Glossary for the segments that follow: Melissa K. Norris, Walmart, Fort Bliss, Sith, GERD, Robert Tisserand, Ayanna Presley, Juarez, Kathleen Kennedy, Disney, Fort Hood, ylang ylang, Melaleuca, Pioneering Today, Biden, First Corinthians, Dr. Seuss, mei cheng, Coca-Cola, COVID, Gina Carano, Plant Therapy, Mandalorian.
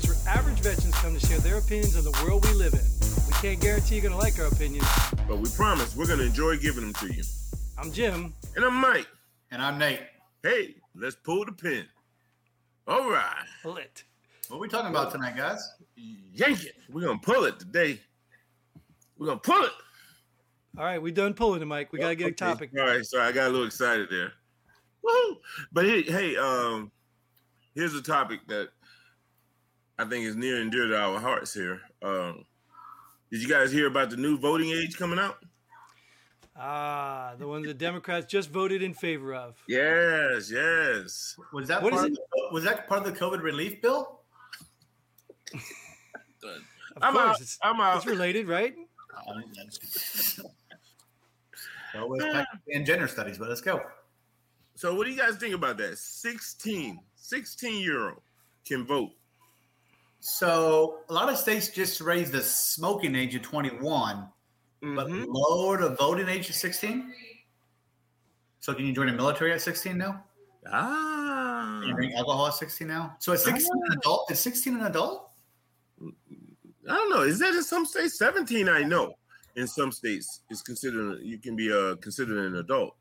place where average veterans come to share their opinions on the world we live in. We can't guarantee you're going to like our opinions, but we promise we're going to enjoy giving them to you. I'm Jim. And I'm Mike. And I'm Nate. Hey, let's pull the pin. All right. Pull it. What are we talking about tonight, guys? Yank it. We're going to pull it today. We're going to pull it. All right. We done pulling it, Mike. We got to get a topic. All right. Sorry. I got a little excited there. Woo! But hey, here's a topic that I think is near and dear to our hearts here. Did you guys hear about the new voting age coming out? Ah, the one the Democrats just voted in favor of. Yes, yes. Was that part of the COVID relief bill? I'm out. It's related, right? And gender studies, but let's go. So what do you guys think about that? 16-year-old can vote. So a lot of states just raised the smoking age of 21, but lowered the voting age to 16. So can you join the military at 16 now? Ah. Can you drink alcohol at 16 now? So is 16 an adult? Is 16 an adult? I don't know. Is that in some states? 17, I know. In some states, it's considered you can be considered an adult.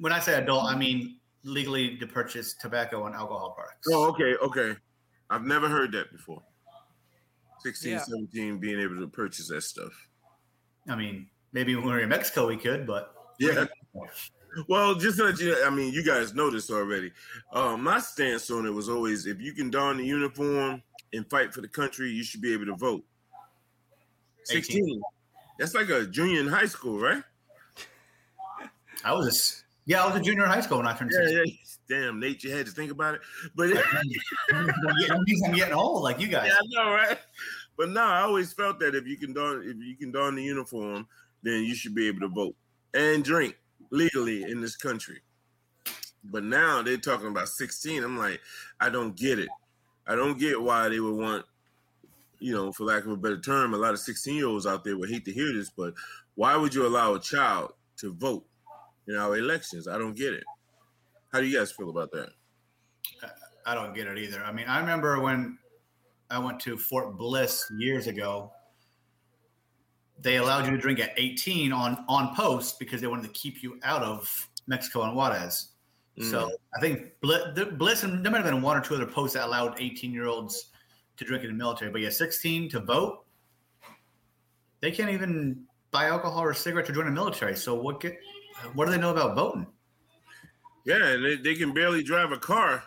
When I say adult, I mean legally to purchase tobacco and alcohol products. Oh, okay, okay. I've never heard that before. 16, yeah. 17, being able to purchase that stuff. I mean, maybe when we were in Mexico, we could, but... Yeah. Well, just to let you know, I mean, you guys know this already. My stance on it was always, if you can don the uniform and fight for the country, you should be able to vote. 16. That's like a junior in high school, right? Yeah, I was a junior in high school when I turned 16. Yeah. Damn, Nate, you had to think about it. But I'm getting old like you guys. Yeah, I know, right? But no, I always felt that if you can don the uniform, then you should be able to vote and drink legally in this country. But now they're talking about 16. I'm like, I don't get it. I don't get why they would want, for lack of a better term, a lot of 16-year-olds out there would hate to hear this, but why would you allow a child to vote in our elections? I don't get it. How do you guys feel about that? I don't get it either. I mean, I remember when I went to Fort Bliss years ago, they allowed you to drink at 18 on post because they wanted to keep you out of Mexico and Juarez. Mm. So I think Bliss, and there might have been one or two other posts that allowed 18-year-olds to drink in the military. But yeah, 16 to vote, they can't even buy alcohol or cigarette to join the military. So what do they know about voting? Yeah, and they can barely drive a car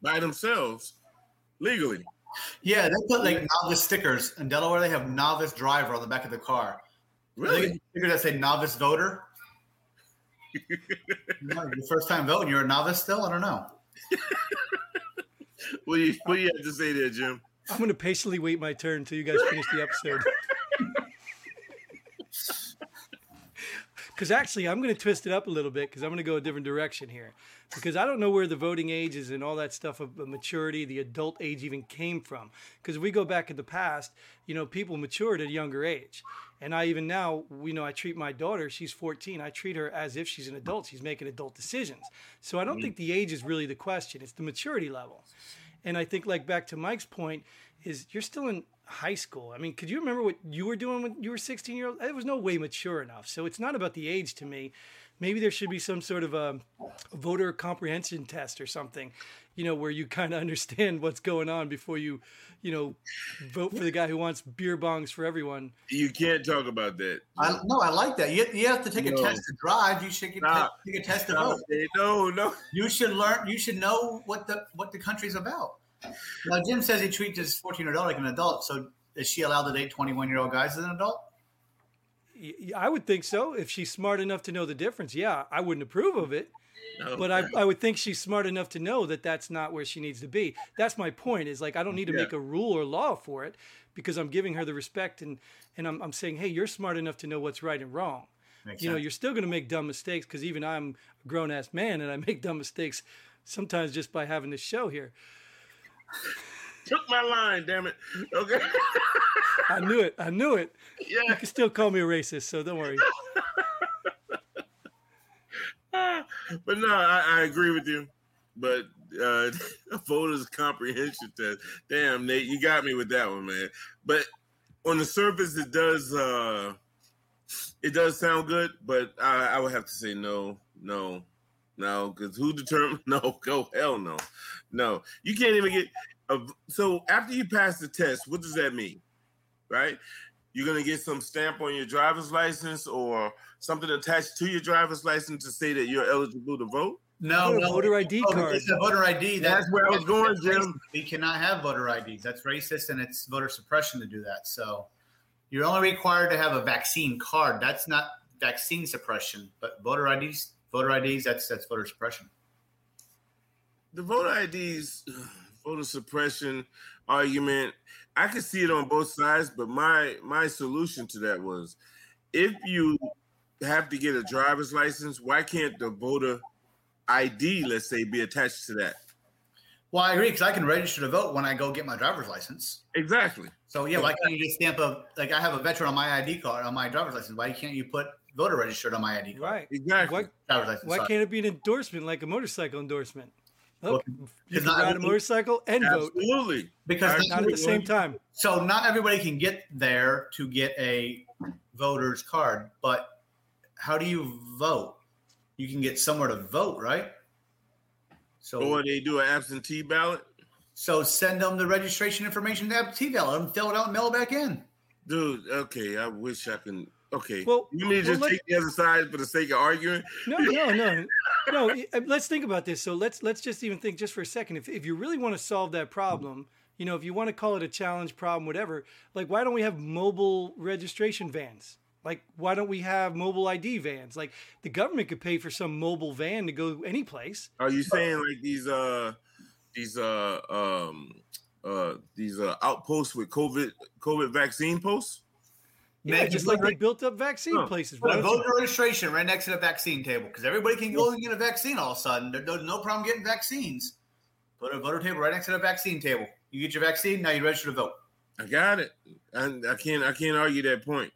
by themselves legally. Yeah, they put like novice stickers. In Delaware, they have novice driver on the back of the car. Really? They stickers that say novice voter. Your first time voting, you're a novice still? I don't know. What do you have to say there, Jim? I'm going to patiently wait my turn until you guys finish the episode. Because actually, I'm going to twist it up a little bit because I'm going to go a different direction here. Because I don't know where the voting ages and all that stuff of maturity, the adult age even came from. Because if we go back in the past, people matured at a younger age. And I even now, I treat my daughter, she's 14. I treat her as if she's an adult. She's making adult decisions. So I don't think the age is really the question. It's the maturity level. And I think like back to Mike's point is you're still in high school. I mean, could you remember what you were doing when you were 16-year-old? It was no way mature enough. So it's not about the age to me. Maybe there should be some sort of a voter comprehension test or something, where you kind of understand what's going on before you, vote for the guy who wants beer bongs for everyone. You can't talk about that. I like that. You have to take a test to drive. You should take a test to vote. No. You should learn. You should know what the country's about. Now, Jim says he treats his 14-year-old like an adult. So is she allowed to date 21-year-old guys as an adult? I would think so. If she's smart enough to know the difference, yeah, I wouldn't approve of it. No. But I would think she's smart enough to know that that's not where she needs to be. That's my point is like I don't need to make a rule or law for it because I'm giving her the respect and I'm saying, hey, you're smart enough to know what's right and wrong. Makes sense. You're still going to make dumb mistakes because even I'm a grown-ass man and I make dumb mistakes sometimes just by having this show here. Took my line, damn it. Okay. I knew it. Yeah. You can still call me a racist, so don't worry. But no, I agree with you. But voters comprehension test. Damn, Nate, you got me with that one, man. But on the surface, it does sound good, but I would have to say no, because who determined? No, go hell no. You can't even get. So after you pass the test, what does that mean, right? You're gonna get some stamp on your driver's license or something attached to your driver's license to say that you're eligible to vote. No, voter ID card. It's a voter ID. That's where I was going, Jim. We cannot have voter IDs. That's racist, and it's voter suppression to do that. So you're only required to have a vaccine card. That's not vaccine suppression, but voter IDs. That's voter suppression. The voter IDs, voter suppression argument. I could see it on both sides, but my solution to that was, if you have to get a driver's license, why can't the voter ID, let's say, be attached to that? Well, I agree, because I can register to vote when I go get my driver's license. Exactly. So, yeah, why can't you just stamp I have a veteran on my ID card, on my driver's license. Why can't you put voter registered on my ID card? Right. Exactly. Why can't it be an endorsement, like a motorcycle endorsement? Look, well, you can ride a motorcycle and absolutely. Vote. Absolutely. Because not at the same time. So not everybody can get there to get a voter's card, but how do you vote? You can get somewhere to vote, right? So, or they do an absentee ballot. So send them the registration information to absentee ballot and fill it out and mail it back in. Dude, okay. I wish I can. Okay. Well, you mean just take the other side for the sake of arguing? No. Let's think about this. So let's just even think just for a second. If you really want to solve that problem, you know, if you want to call it a challenge problem, whatever, like, why don't we have mobile registration vans? Like, why don't we have mobile ID vans? Like, the government could pay for some mobile van to go any place. Are you saying like these outposts with COVID vaccine posts? Yeah, just like they built up vaccine places. Right? Voter registration right next to the vaccine table, because everybody can go and get a vaccine all of a sudden. There's no problem getting vaccines. Put a voter table right next to the vaccine table. You get your vaccine, now you register to vote. I got it. And I can't argue that point.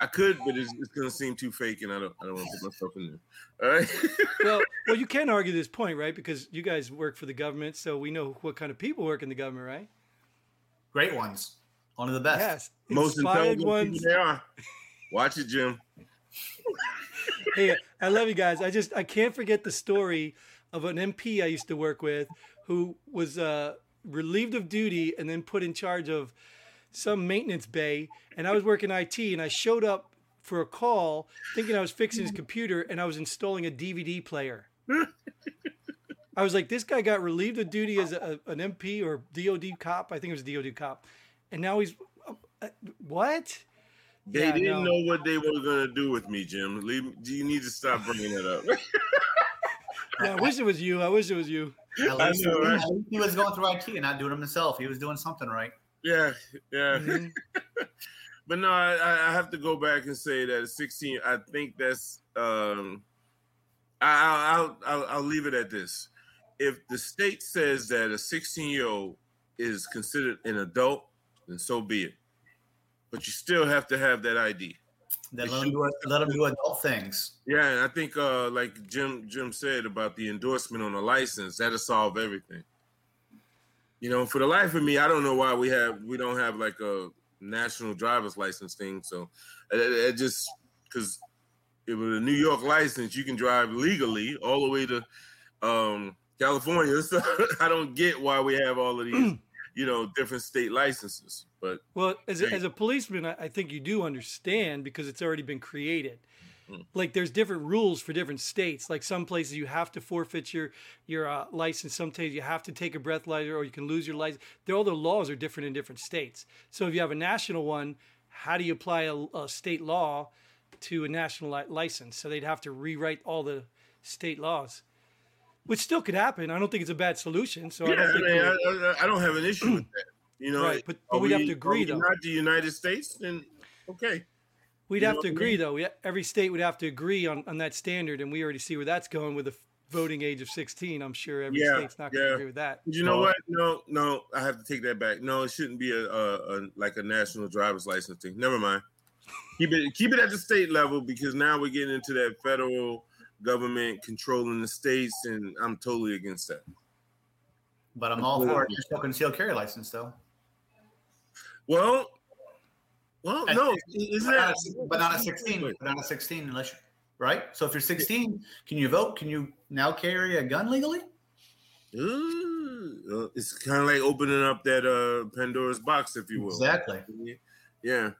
I could, but it's going to seem too fake, and I don't want to put myself in there. All right. Well, you can argue this point, right? Because you guys work for the government, so we know what kind of people work in the government, right? Great ones, one of the best, yes, most intelligent ones. People they are. Watch it, Jim. Hey, I love you guys. I can't forget the story of an MP I used to work with who was relieved of duty and then put in charge of some maintenance bay, and I was working IT, and I showed up for a call thinking I was fixing his computer, and I was installing a DVD player. I was like, this guy got relieved of duty as an MP or DOD cop. I think it was a DOD cop. And now he's what? They didn't know what they were going to do with me, Jim. You need to stop bringing that up. Yeah, I wish it was you. At least he was going through IT and not doing it himself. He was doing something right. Yeah. Mm-hmm. But no, I have to go back and say that at 16, I think that's I'll leave it at this. If the state says that a 16-year-old is considered an adult, then so be it. But you still have to have that ID. Let them do adult things. Yeah, and I think like Jim said about the endorsement on a license, that'll solve everything. You know, for the life of me, I don't know why we don't have like a national driver's license thing. So it just, because with a New York license, you can drive legally all the way to California. So I don't get why we have all of these, you know, different state licenses. But well, as a policeman, I think you do understand, because it's already been created. Like, there's different rules for different states. Like, some places you have to forfeit your license. Sometimes you have to take a breathalyzer, or you can lose your license. All the laws are different in different states. So if you have a national one, how do you apply a state law to a national license? So they'd have to rewrite all the state laws, which still could happen. I don't think it's a bad solution. So yeah, I don't have an issue with that. You know, right, but we'd have to agree, though. Not the United States, then okay. We'd have to agree, though. Every state would have to agree on that standard, and we already see where that's going with the voting age of 16. I'm sure every state's not going to agree with that. You know what? No, I have to take that back. No, it shouldn't be a national driver's license thing. Never mind. Keep it at the state level, because now we're getting into that federal government controlling the states, and I'm totally against that. But I'm all for a national concealed carry license, though. Well, at no, 16, isn't that? But not at 16. But not at 16, unless you, right? So if you're 16, can you vote? Can you now carry a gun legally? It's kind of like opening up that Pandora's box, if you will. Exactly. Yeah.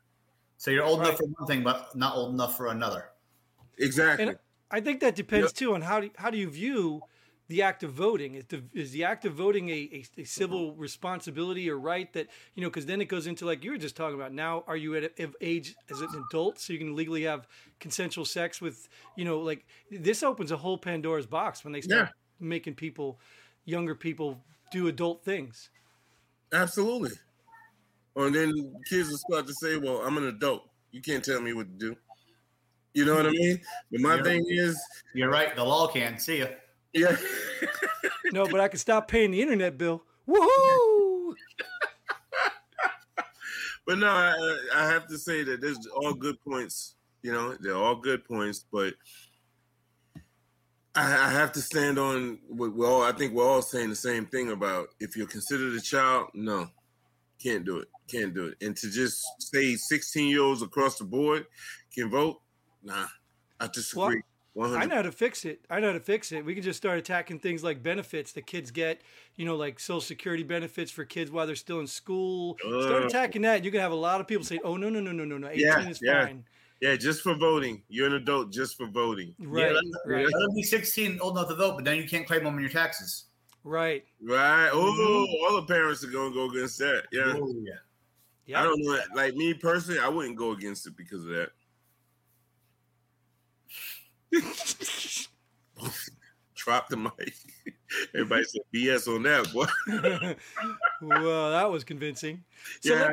So you're old enough for one thing, but not old enough for another. Exactly. And I think that depends too on how do you view the act of voting. Is the act of voting a civil responsibility or right that, you know, because then it goes into, like you were just talking about, now are you at of age as an adult so you can legally have consensual sex with, you know, like this opens a whole Pandora's box when they start making people, younger people, do adult things. Absolutely. And then kids will start to say, well, I'm an adult. You can't tell me what to do. You know what I mean? But my thing is... You're right. The law can. See ya. Yeah. No, but I can stop paying the internet bill. Woohoo! But no, I have to say that there's all good points. You know, they're all good points, but I have to stand on what I think we're all saying the same thing about if you're considered a child, no. Can't do it. Can't do it. And to just say 16-year-olds across the board can vote, nah. I disagree. Well, I know how to fix it. We can just start attacking things like benefits that kids get, you know, like Social Security benefits for kids while they're still in school. Start attacking that. You're going to have a lot of people say, oh, no. 18 is fine. Yeah, just for voting. You're an adult just for voting. Right. Yeah, that'll be 16, old enough to vote, but then you can't claim them on your taxes. Right. Oh, all the parents are going to go against that. Yeah. Oh, yeah. I don't know. Like me personally, I wouldn't go against it because of that. Drop the mic. Everybody said BS on that, boy. Well, that was convincing. So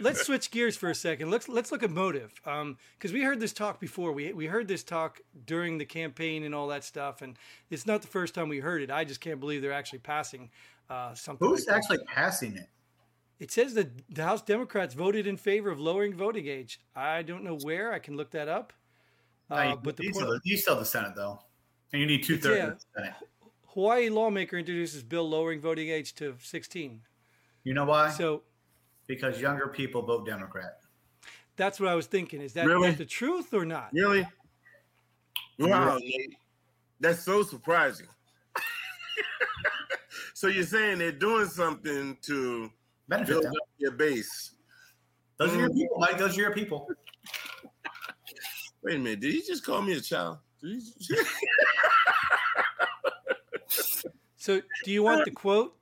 let's switch gears for a second. Let's look at motive, because we heard this talk before. We heard this talk during the campaign and all that stuff, and it's not the first time we heard it. I just can't believe they're actually passing something. Who's like actually passing it? It says that the House Democrats voted in favor of lowering voting age. I don't know where. I can look that up. You still have the Senate, though. And you need 2/3 of the Senate. Hawaii lawmaker introduces bill lowering voting age to 16. You know why? So, because younger people vote Democrat. That's what I was thinking. Is that the truth or not? Really? Wow. That's so surprising. So you're saying they're doing something to build up your base. Those are your people, Mike. Those are your people. Wait a minute, did he just call me a child? So do you want the quote?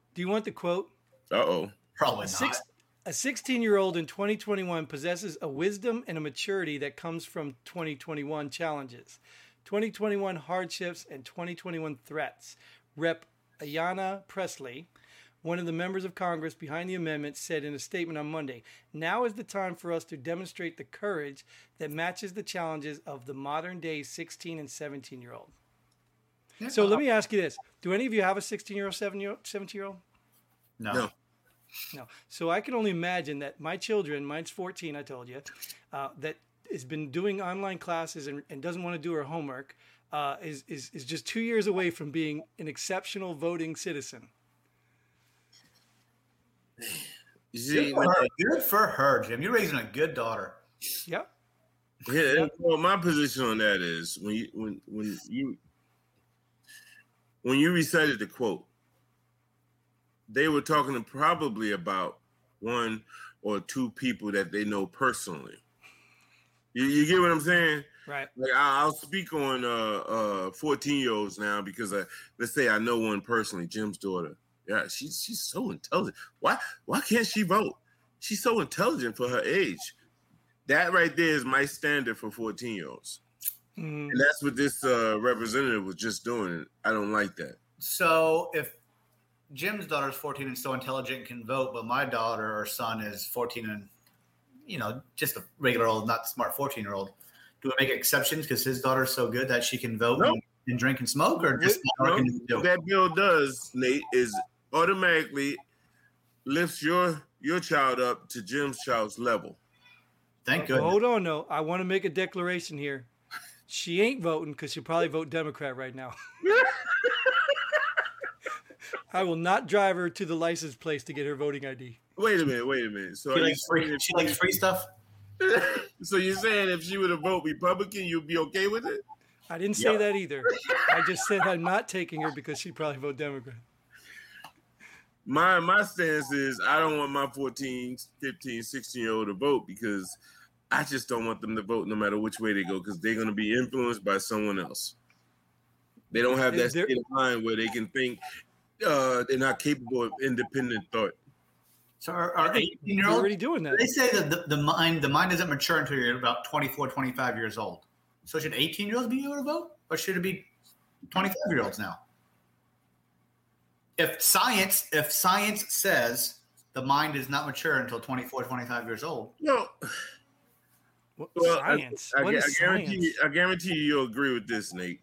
Uh-oh. Probably not. A 16-year-old in 2021 possesses a wisdom and a maturity that comes from 2021 challenges, 2021 hardships, and 2021 threats. Rep. Ayanna Presley, one of the members of Congress behind the amendment, said in a statement on Monday, now is the time for us to demonstrate the courage that matches the challenges of the modern day 16 and 17-year-old. Yeah. So let me ask you this. Do any of you have a 16-year-old, 17-year-old? No. So I can only imagine that my children, mine's 14, I told you, that has been doing online classes and doesn't want to do her homework, is just 2 years away from being an exceptional voting citizen. Good for her, Jim. You're raising a good daughter. Yep. Yeah. Well, my position on that is when you recited the quote, they were talking probably about one or two people that they know personally. You get what I'm saying? Right. Like I'll speak on 14-year-olds now because let's say I know one personally, Jim's daughter. Yeah, she's so intelligent. Why can't she vote? She's so intelligent for her age. That right there is my standard for 14-year-olds. Mm. And that's what this representative was just doing. I don't like that. So if Jim's daughter is 14 and so intelligent and can vote, but my daughter or son is 14 and, you know, just a regular old, not smart 14-year-old, do we make exceptions because his daughter's so good that she can vote and drink and smoke? Or just what that bill does, Nate, is automatically lifts your child up to Jim's child's level. Thank goodness. Hold on, though. I want to make a declaration here. She ain't voting because she'll probably vote Democrat right now. I will not drive her to the license place to get her voting ID. Wait a minute. So she likes free stuff? So you're saying if she were to vote Republican, you'd be okay with it? I didn't say that either. I just said I'm not taking her because she'd probably vote Democrat. My stance is I don't want my 14, 15, 16-year-old to vote because I just don't want them to vote no matter which way they go because they're going to be influenced by someone else. They don't have that state of mind where they can think they're not capable of independent thought. So our 18-year-olds already doing that. They say that the mind doesn't mature until you're about 24, 25 years old. So should 18-year-olds be able to vote, or should it be 25-year-olds now? If science says the mind is not mature until 24, 25 years old. No. Well, I guarantee you'll agree with this, Nate.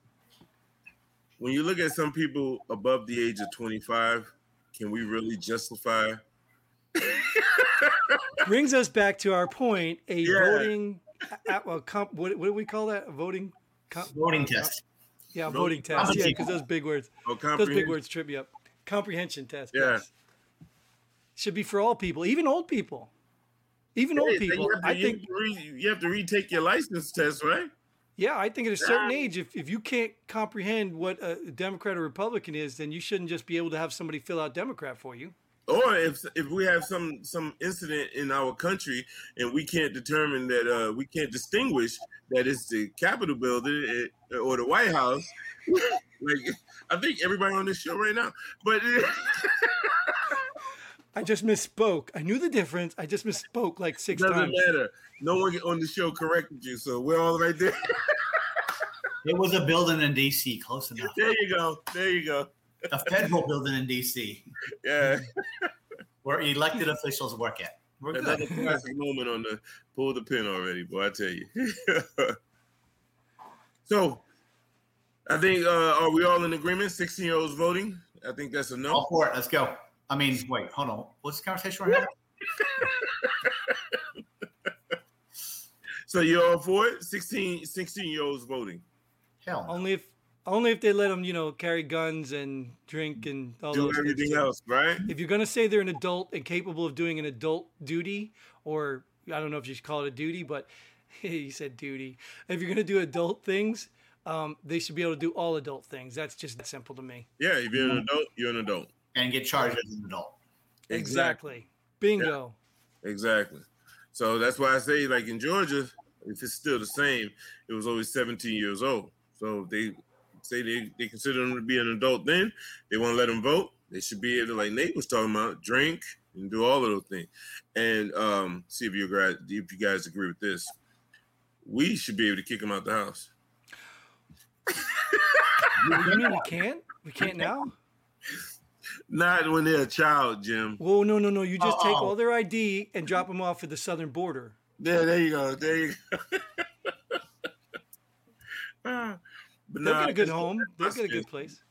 When you look at some people above the age of 25, can we really justify? Brings us back to our point, voting, what do we call that? Voting test. Yeah, voting test. Yeah, because those big words trip me up. Comprehension test. Yeah. Yes. Should be for all people, even old people. You have to retake your license test, right? Yeah, I think at a certain age, if you can't comprehend what a Democrat or Republican is, then you shouldn't just be able to have somebody fill out Democrat for you. Or if we have some incident in our country and we can't determine that we can't distinguish that it's the Capitol building or the White House, like I think everybody on this show right now. But I just misspoke. I knew the difference. I just misspoke like six times. Doesn't matter. No one on the show corrected you, so we're all right there. It was a building in D.C. close enough. There you go. A federal building in D.C. Yeah. Where elected officials work at. We're good. Another classic moment on the pull the pin already, boy, I tell you. So, I think, are we all in agreement? 16-year-olds voting? I think that's a no. All for it. Let's go. I mean, wait, hold on. What's the conversation we're having? So you're all for it? 16-year-olds voting? Hell no. Only if they let them, carry guns and drink and all those things. Do everything else, right? If you're going to say they're an adult and capable of doing an adult duty, or I don't know if you should call it a duty, but he said duty. If you're going to do adult things, they should be able to do all adult things. That's just simple to me. Yeah, if you're an adult, you're an adult. And get charged as an adult. Exactly. Bingo. Yeah, exactly. So that's why I say, like in Georgia, if it's still the same, it was always 17 years old. So they... say they consider them to be an adult then, they won't let them vote. They should be able to, like Nate was talking about, drink and do all of those things. And see if you guys agree with this. We should be able to kick them out the house. You mean we can't? We can't now? Not when they're a child, Jim. Well, no. You just take all their ID and drop them off at the southern border. Yeah, there you go. But they'll get a good home. They'll get a good place.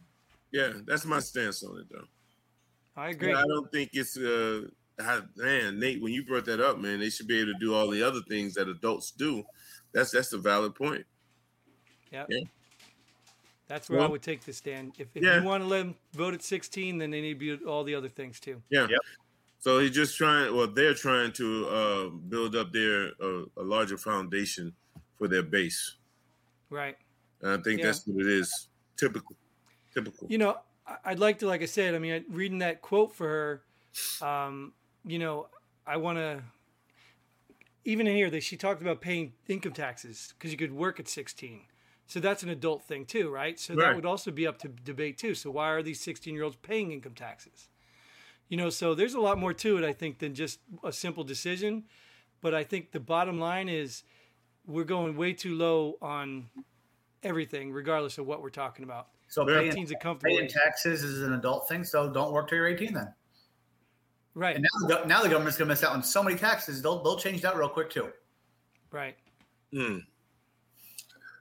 Yeah, that's my stance on it, though. I agree. I don't think it's Nate, when you brought that up, man, they should be able to do all the other things that adults do. That's a valid point. Yep. Yeah. That's where I would take this, Dan. If you want to let them vote at 16, then they need to do all the other things, too. Yeah. Yep. So they're trying to build up their a larger foundation for their base. Right. I think that's what it is. Typical. I'd like to, like I said, I mean, reading that quote for her, I want to, even in here, she talked about paying income taxes because you could work at 16. So that's an adult thing too, right? So that would also be up to debate too. So why are these 16-year-olds paying income taxes? So there's a lot more to it, I think, than just a simple decision. But I think the bottom line is we're going way too low on everything, regardless of what we're talking about. So paying taxes is an adult thing, so don't work till you're 18 then. Right. And now the government's going to miss out on so many taxes, they'll change that real quick too. Right. Mm.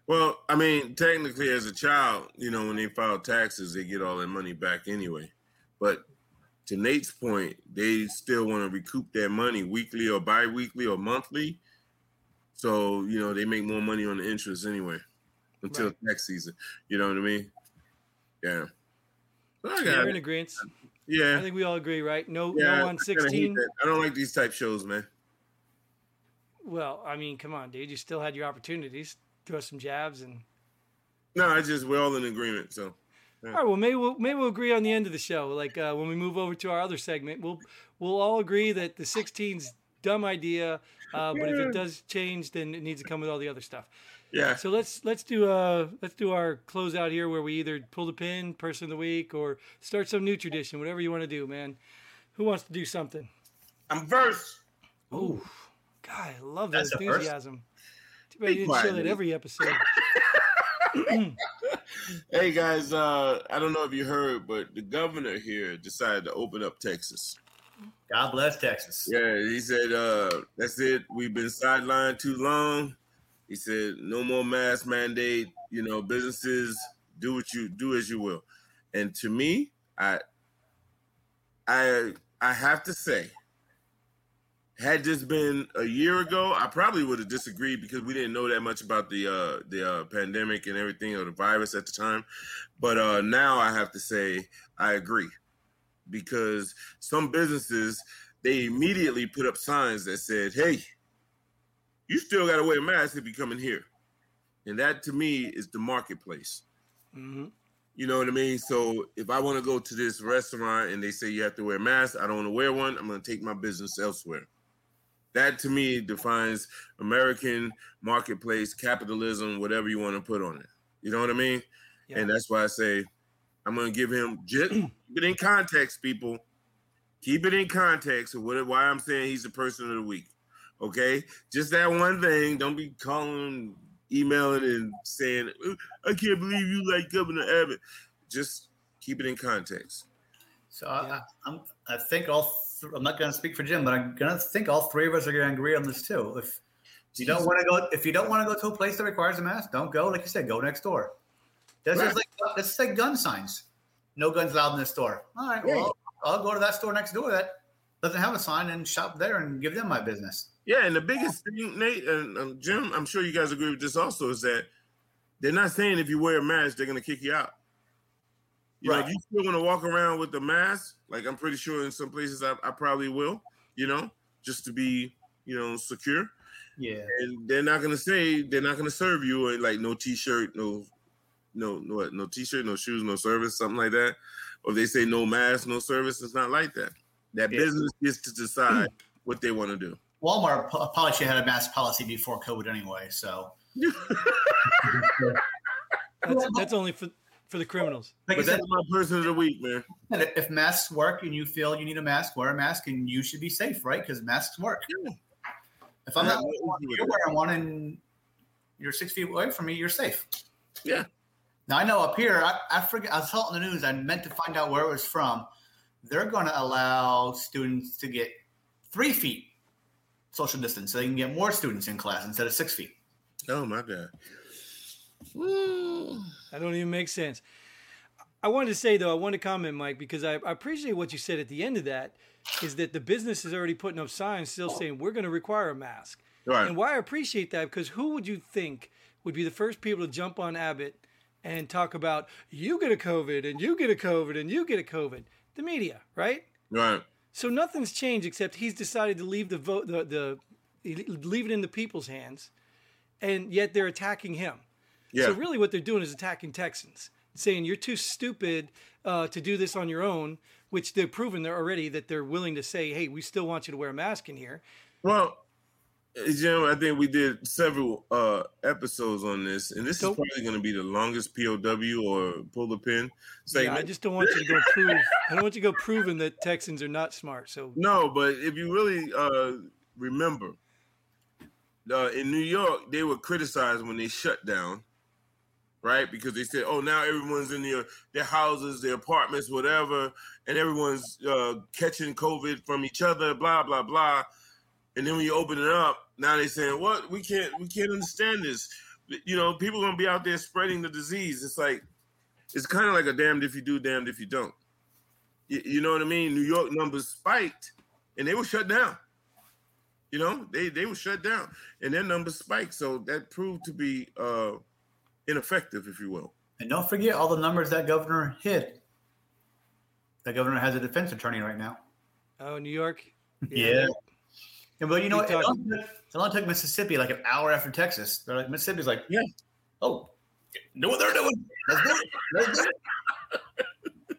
Well, I mean, technically as a child, when they file taxes, they get all their money back anyway. But to Nate's point, they still want to recoup their money weekly or biweekly or monthly. So, they make more money on the interest anyway. Until next season, you know what I mean? Yeah. You're in agreement. Yeah. I think we all agree, right? No, on 16. I don't like these type shows, man. Well, I mean, come on, dude. You still had your opportunities. Throw some jabs and. No, I just we're all in agreement. So, yeah. All right. Well, maybe we'll agree on the end of the show. Like when we move over to our other segment, we'll all agree that the 16's dumb idea. But if it does change, then it needs to come with all the other stuff. Yeah. So let's do our close out here, where we either pull the pin, person of the week, or start some new tradition. Whatever you want to do, man. Who wants to do something? I'm versed. Oh, God, I love that enthusiasm. Too bad you didn't chill at every episode. Hey guys, I don't know if you heard, but the governor here decided to open up Texas. God bless Texas. Yeah, he said, that's it. We've been sidelined too long. He said, no more mask mandate. You know, businesses do what you do as you will. And to me, I have to say, had this been a year ago, I probably would have disagreed because we didn't know that much about the pandemic and everything, or the virus at the time. But now I have to say I agree, because some businesses, they immediately put up signs that said, hey, you still got to wear a mask if you come in here. And that to me is the marketplace. Mm-hmm. You know what I mean? So if I want to go to this restaurant and they say you have to wear a mask, I don't want to wear one. I'm going to take my business elsewhere. That, to me, defines American marketplace, capitalism, whatever you want to put on it. You know what I mean? Yeah. And that's why I say I'm going to give him just keep it in context, people. Keep it in context of why I'm saying he's the person of the week. Okay? Just that one thing. Don't be calling, emailing, and saying, I can't believe you like Governor Abbott. Just keep it in context. So yeah. I'm not going to speak for Jim, but I'm going to think all three of us are going to agree on this too. If you don't want to go to a place that requires a mask, don't go. Like you said, go next door. That's right. Just like gun signs. No guns allowed in this store. All right, well, I'll go to that store next door that doesn't have a sign and shop there and give them my business. Yeah, and the biggest thing, Nate and Jim, I'm sure you guys agree with this also, is that they're not saying if you wear a mask, they're going to kick you out. You know, if you still want to walk around with the mask, like I'm pretty sure in some places I probably will, you know, just to be, you know, secure. Yeah. And they're not going to say, they're not going to serve you, and like no T-shirt, no T-shirt, no shoes, no service, something like that. Or they say no mask, no service. It's not like that. That business is to decide what they want to do. Walmart probably should have had a mask policy before COVID anyway, so. that's only for the criminals. But that's my person of the week, man. If masks work and you feel you need a mask, wear a mask, and you should be safe, right? Because masks work. Yeah. If I'm not wearing one and you're 6 feet away from me, you're safe. Yeah. Now, I know up here, I forget. I was telling the news, I meant to find out where it was from. They're going to allow students to get 3 feet social distance, so they can get more students in class instead of 6 feet. Oh, my God. Woo. That don't even make sense. I wanted to say, though, I want to comment, Mike, because I appreciate what you said at the end of that, is that the business is already putting up signs still saying we're going to require a mask. Right. And why I appreciate that, because who would you think would be the first people to jump on Abbott and talk about you get a COVID and you get a COVID and you get a COVID? The media, right? Right. So nothing's changed except he's decided to leave the vote, leave it in the people's hands, and yet they're attacking him. Yeah. So really, what they're doing is attacking Texans, saying you're too stupid to do this on your own. Which they're proven they're already that they're willing to say, hey, we still want you to wear a mask in here. Well, Jim, I think we did several episodes on this, and this is probably going to be the longest POW or pull the pin segment. Yeah, I just don't want you to go prove. I don't want you to go proving that Texans are not smart. So no, but if you really remember, in New York, they were criticized when they shut down, right? Because they said, "Oh, now everyone's in their houses, their apartments, whatever, and everyone's catching COVID from each other." Blah blah blah. And then when you open it up, now they're saying, "What? We can't understand this. You know, people are gonna be out there spreading the disease." It's like, it's kind of like a damned if you do, damned if you don't. You know what I mean? New York numbers spiked, and they were shut down. You know, they were shut down, and their numbers spiked. So that proved to be ineffective, if you will. And don't forget all the numbers that governor hid. The governor has a defense attorney right now. Oh, New York? Yeah. Yeah, but you know, it only took Mississippi like an hour after Texas. They're like, Mississippi's like, yeah, oh, know what they're doing. Let's do it. Let's do it.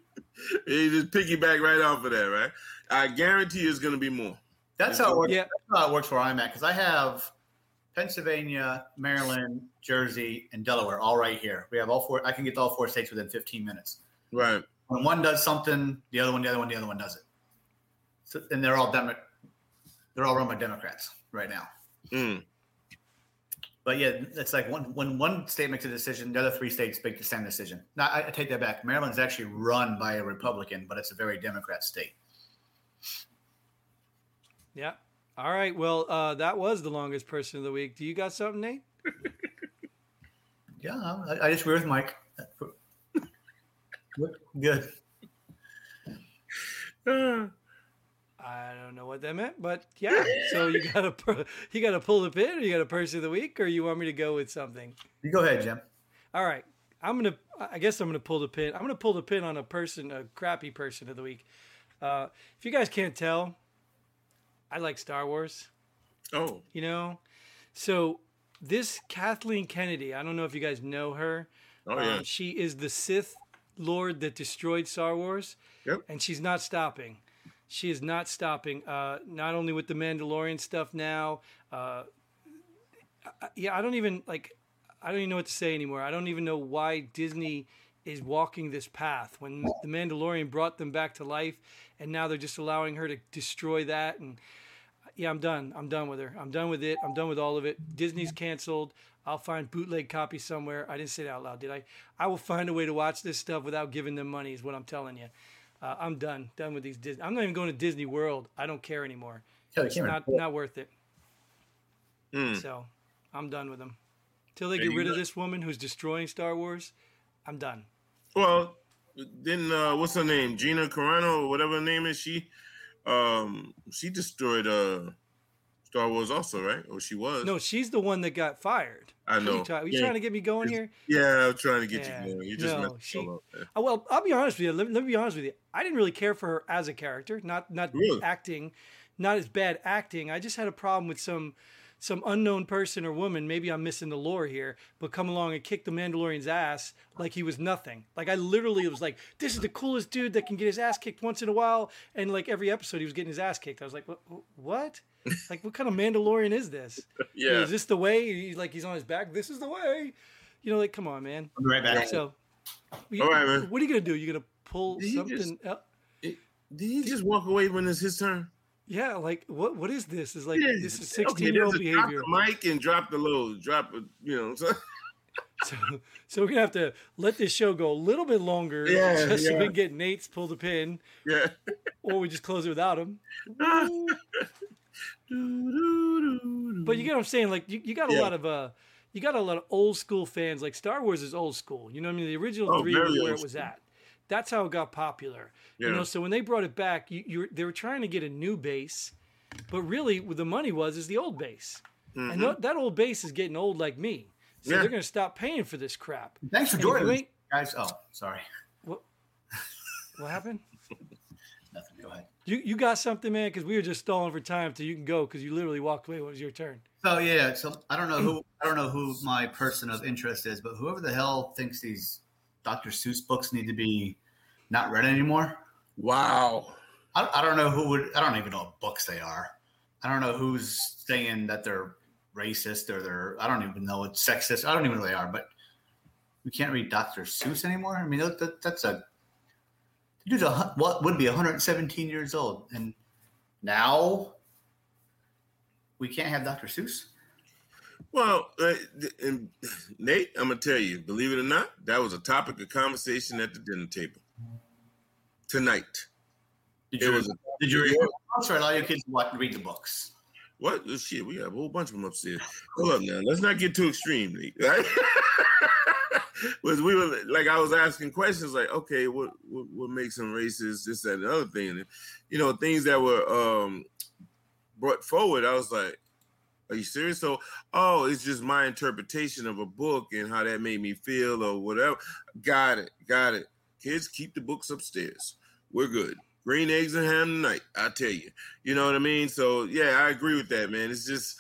You just piggyback right off of that, right? I guarantee it's going to be more. That's how it works. Yeah. That's how it works where I'm at, because I have Pennsylvania, Maryland, Jersey, and Delaware all right here. We have all four. I can get to all four states within 15 minutes. Right. When one does something, the other one does it. So, and they're all Democrats. They're all run by Democrats right now. Mm. But yeah, it's like when one state makes a decision, the other three states make the same decision. Now, I take that back. Maryland's actually run by a Republican, but it's a very Democrat state. Yeah. All right. Well, that was the longest person of the week. Do you got something, Nate? Yeah, I just agree with Mike. Good. I don't know what that meant, but yeah. So you gotta pull the pin, or you got a person of the week, or you want me to go with something? You go ahead, Jim. All right, I guess I'm gonna pull the pin. I'm gonna pull the pin on a crappy person of the week. If you guys can't tell, I like Star Wars. Oh, you know, so this Kathleen Kennedy. I don't know if you guys know her. Oh yeah, she is the Sith Lord that destroyed Star Wars. Yep, and she's not stopping. She is not stopping, not only with the Mandalorian stuff now. I don't even know what to say anymore. I don't even know why Disney is walking this path when the Mandalorian brought them back to life. And now they're just allowing her to destroy that. And yeah, I'm done. I'm done with her. I'm done with it. I'm done with all of it. Disney's canceled. I'll find bootleg copies somewhere. I didn't say it out loud, did I? I will find a way to watch this stuff without giving them money is what I'm telling you. I'm done with these Disney. I'm not even going to Disney World. I don't care anymore. It's not worth it. Mm. So I'm done with them. Till they get rid of this woman who's destroying Star Wars, I'm done. Well, then what's her name? Gina Carano or whatever her name is. She destroyed Star Wars also, right? Or she was. No, she's the one that got fired. I know. Are you trying to get me going here? Yeah, I'm trying to get you going. Well, I'll be honest with you. Let me be honest with you. I didn't really care for her as a character. Not really? Acting, not as bad acting. I just had a problem with some unknown person or woman. Maybe I'm missing the lore here, but come along and kick the Mandalorian's ass like he was nothing. Like I literally was like, this is the coolest dude that can get his ass kicked once in a while, and like every episode he was getting his ass kicked. I was like, what? Like, what kind of Mandalorian is this? Yeah. You know, is this the way? He's on his back. This is the way. You know, like, come on, man. I'll be right back. So, all right, man. What are you going to do? You're going to pull something up? Did he just walk away when it's his turn? Yeah, like, what is this? It's like, this is 16-year-old behavior. Drop the mic and drop the load. So we're going to have to let this show go a little bit longer just so we can get Nate's pull the pin. Yeah. Or we just close it without him. But you get what I'm saying, like you got a lot of old school fans. Like Star Wars is old school, you know what I mean? The original three was where it was at. That's how it got popular, you know. So when they brought it back, they were trying to get a new base, but really what the money is the old base, and that old base is getting old like me. So they're gonna stop paying for this crap. Thanks for joining us, guys. Oh, sorry. What happened? Nothing. Go ahead. You got something, man, because we were just stalling for time till you can go because you literally walked away. What was your turn? Oh yeah. So I don't know who my person of interest is, but whoever the hell thinks these Dr. Seuss books need to be not read anymore. Wow. I don't know I don't even know what books they are. I don't know who's saying that they're racist or I don't even know it's sexist. I don't even know who they are, but we can't read Dr. Seuss anymore. I mean that's a dude's what would be 117 years old, and now we can't have Dr. Seuss? Well, Nate, I'm going to tell you, believe it or not, that was a topic of conversation at the dinner table tonight. Did you read the books or allow your kids to read the books? What? Oh, shit, we have a whole bunch of them upstairs. Hold up now. Let's not get too extreme, Nate, right? We were like, I was asking questions like, okay, what makes them racist, this, that, and the other thing, and, you know, things that were brought forward. I was like, are you serious? So, it's just my interpretation of a book and how that made me feel or whatever. Got it. Kids, keep the books upstairs. we're good. Green eggs and ham tonight, I tell you. You know what I mean? So, yeah, I agree with that, man. It's just,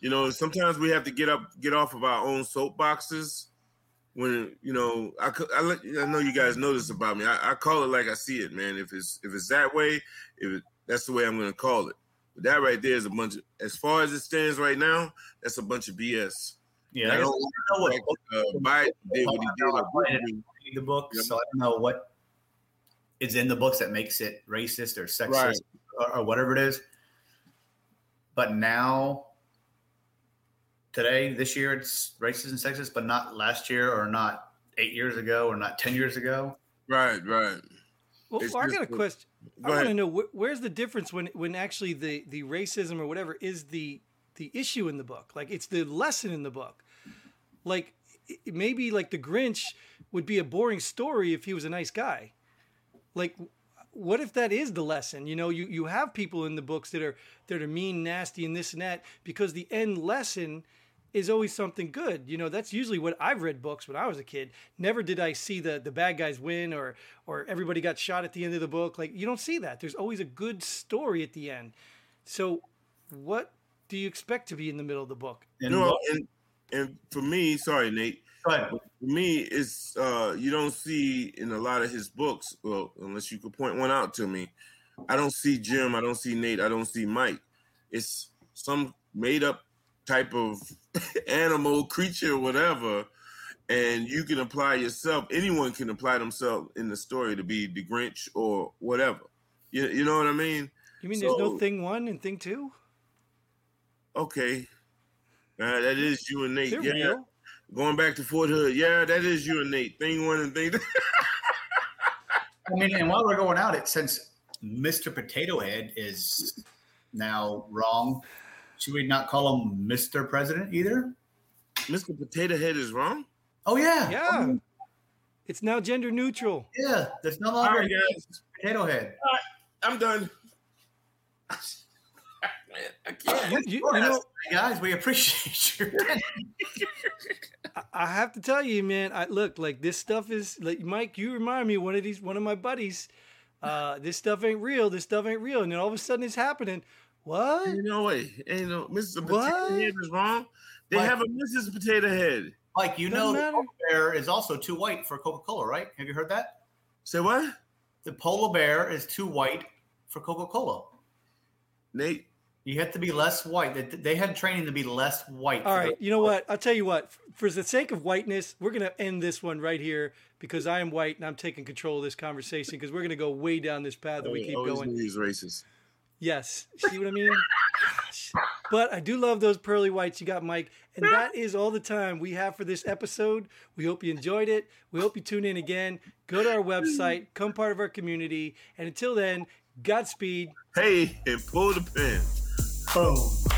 you know, sometimes we have to get off of our own soapboxes. When, you know, I know you guys know this about me. I call it like I see it, man. If it's that way, that's the way I'm going to call it. But that right there is a bunch of, as far as it stands right now, that's a bunch of BS. Yeah, I don't know what Biden did what he did. I didn't read the book, yeah. So I don't know what is in the books that makes it racist or sexist, right, or whatever it is. But now, today, this year, it's racist and sexist, but not last year or not 8 years ago or not 10 years ago. Right. Well, I got a question. I want to know, where's the difference when actually the racism or whatever is the issue in the book? Like, it's the lesson in the book. Like, maybe like the Grinch would be a boring story if he was a nice guy. Like, what if that is the lesson? You know, you have people in the books that are mean, nasty, and this and that, because the end lesson is always something good. You know, that's usually what I've read books when I was a kid. Never did I see the bad guys win or everybody got shot at the end of the book. Like, you don't see that. There's always a good story at the end. So what do you expect to be in the middle of the book? And for me, sorry, Nate, for me, it's you don't see in a lot of his books, well, unless you could point one out to me, I don't see Jim, I don't see Nate, I don't see Mike. It's some made up type of animal, creature, or whatever, and you can apply yourself. Anyone can apply themselves in the story to be the Grinch or whatever. You know what I mean? You mean there's no thing one and thing two? Okay. That is you and Nate. They're yeah. Real. Going back to Fort Hood. Yeah, that is you and Nate. Thing one and thing two. I mean, and while we're going out, since Mr. Potato Head is now wrong, should we not call him Mr. President either? Mr. Potato Head is wrong? Oh, yeah. Yeah. It's now gender neutral. Yeah. There's no longer Mr. Potato Head. All right, I'm done. I can't. You know, guys, we appreciate you. I have to tell you, man, like this stuff is like, Mike, you remind me of one of my buddies. This stuff ain't real. This stuff ain't real. And then all of a sudden it's happening. What? You know, Mrs. Potato Head is wrong. They have a Mrs. Potato Head. Like, you know, the polar bear is also too white for Coca-Cola, right? Have you heard that? Say what? The polar bear is too white for Coca-Cola. Nate, you have to be less white. They had training to be less white. All right, you know what? I'll tell you what. For the sake of whiteness, we're going to end this one right here because I am white and I'm taking control of this conversation because we're going to go way down this path that we keep going. He's racist. Yes. See what I mean? Gosh. But I do love those pearly whites you got, Mike. And that is all the time we have for this episode. We hope you enjoyed it. We hope you tune in again. Go to our website. Come part of our community. And until then, Godspeed. Hey, and pull the pin. Boom.